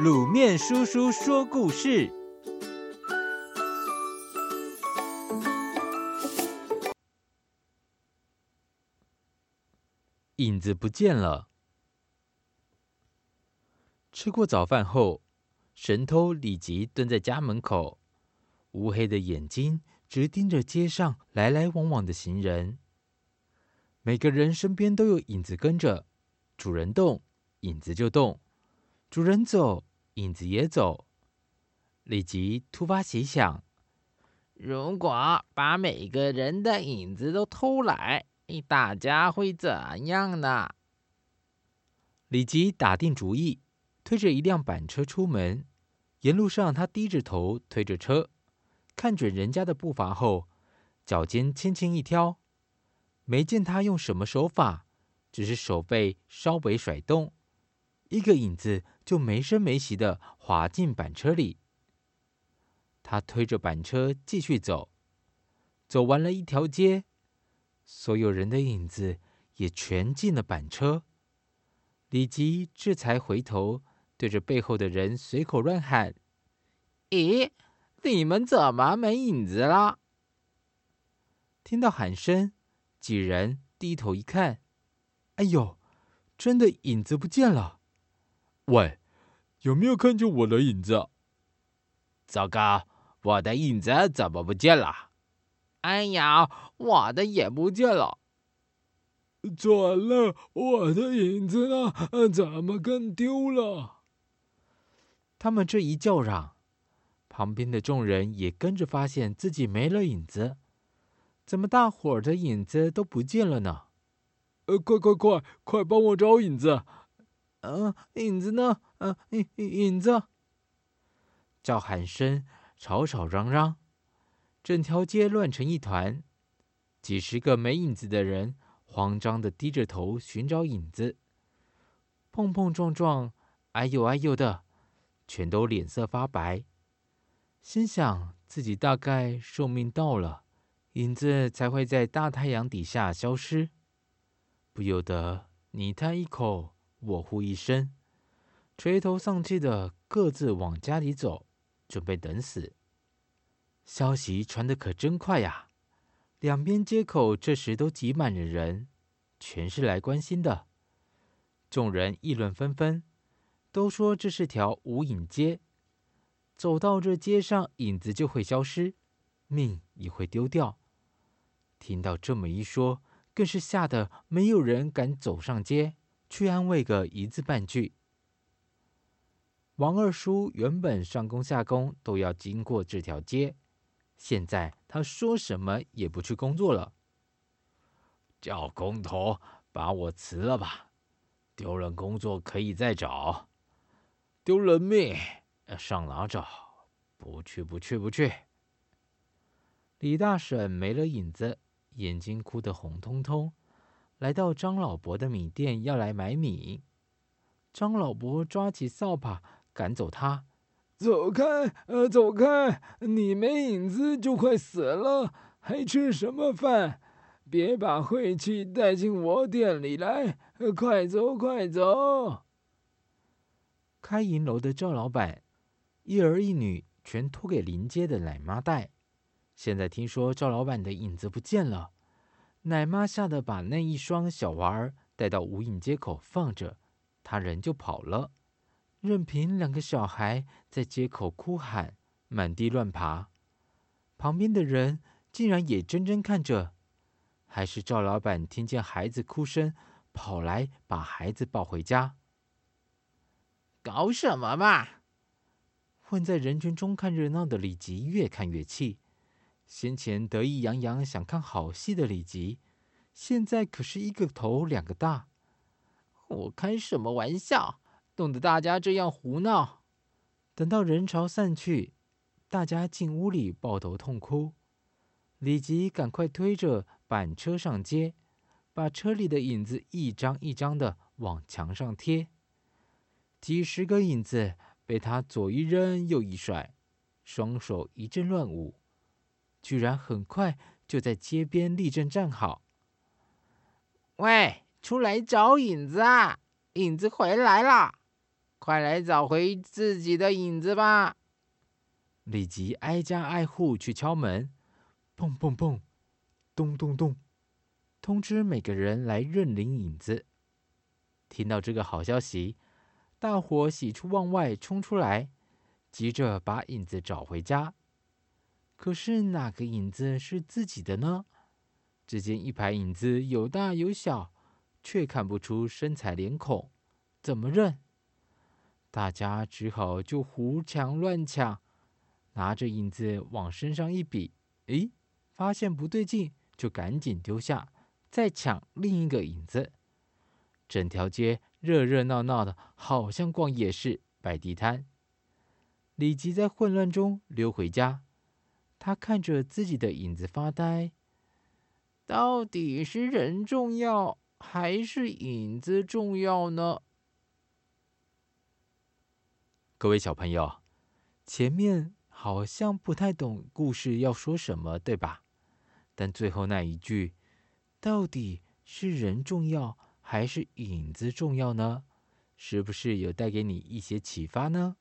卤面叔叔说故事。影子不见了。吃过早饭后，神偷李吉蹲在家门口，乌黑的眼睛直盯着街上来来往往的行人。每个人身边都有影子跟着，主人动，影子就动；主人走，影子也走。李吉突发奇想，如果把每个人的影子都偷来，大家会怎样呢？李吉打定主意，推着一辆板车出门。沿路上他低着头推着车，看准人家的步伐后，脚尖轻轻一挑。没见他用什么手法，只是手背稍微甩动，一个影子就没声没息地滑进板车里。他推着板车继续走，走完了一条街，所有人的影子也全进了板车。李吉这才回头，对着背后的人随口乱喊：“咦，你们怎么没影子了？”听到喊声，几人低头一看，哎呦，真的影子不见了！喂，有没有看见我的影子啊？糟糕，我的影子怎么不见了？哎呀，我的也不见了！转了，我的影子呢？怎么跟丢了？他们这一叫嚷，旁边的众人也跟着发现自己没了影子。怎么大伙儿的影子都不见了呢？快帮我找影子！影子呢？影子！叫喊声吵吵嚷嚷，整条街乱成一团。几十个没影子的人慌张地低着头寻找影子，碰碰撞撞，哎呦哎呦的，全都脸色发白，心想自己大概寿命到了，影子才会在大太阳底下消失。不由得你叹一口，我呼一声，垂头丧气的各自往家里走，准备等死。消息传得可真快呀！两边街口这时都挤满了人，全是来关心的。众人议论纷纷，都说这是条无影街，走到这街上，影子就会消失，命也会丢掉。听到这么一说，更是吓得没有人敢走上街去安慰个一字半句。王二叔原本上工下工都要经过这条街，现在他说什么也不去工作了。叫工头把我辞了吧，丢人工作可以再找，丢人命上哪找？不去。李大婶没了影子，眼睛哭得红彤彤，来到张老伯的米店要来买米。张老伯抓起扫把赶走他：“走开，走开！你没影子就快死了，还吃什么饭？别把晦气带进我店里来，快走，快走！”开银楼的赵老板，一儿一女全托给临街的奶妈带。现在听说赵老板的影子不见了，奶妈吓得把那一双小娃儿带到无影街口放着，他人就跑了。任凭两个小孩在街口哭喊，满地乱爬，旁边的人竟然也怔怔看着。还是赵老板听见孩子哭声，跑来把孩子抱回家。搞什么嘛！混在人群中看热闹的李吉越看越气。先前得意洋洋想看好戏的李吉，现在可是一个头两个大。我开什么玩笑，弄得大家这样胡闹！等到人潮散去，大家进屋里抱头痛哭。李吉赶快推着板车上街，把车里的影子一张一张的往墙上贴。几十个影子被他左一扔右一甩，双手一阵乱舞，居然很快就在街边立正站好。喂，出来找影子啊！影子回来了！快来找回自己的影子吧！里吉挨家挨户去敲门，砰砰砰，咚咚咚，通知每个人来认领影子。听到这个好消息，大伙喜出望外冲出来，急着把影子找回家。可是哪个影子是自己的呢？只见一排影子有大有小，却看不出身材脸孔，怎么认？大家只好就胡抢乱抢，拿着影子往身上一比，诶，发现不对劲，就赶紧丢下，再抢另一个影子。整条街热热闹闹的，好像逛夜市摆地摊。里吉在混乱中溜回家，他看着自己的影子发呆，到底是人重要还是影子重要呢？各位小朋友，前面好像不太懂故事要说什么，对吧？但最后那一句，到底是人重要还是影子重要呢？是不是有带给你一些启发呢？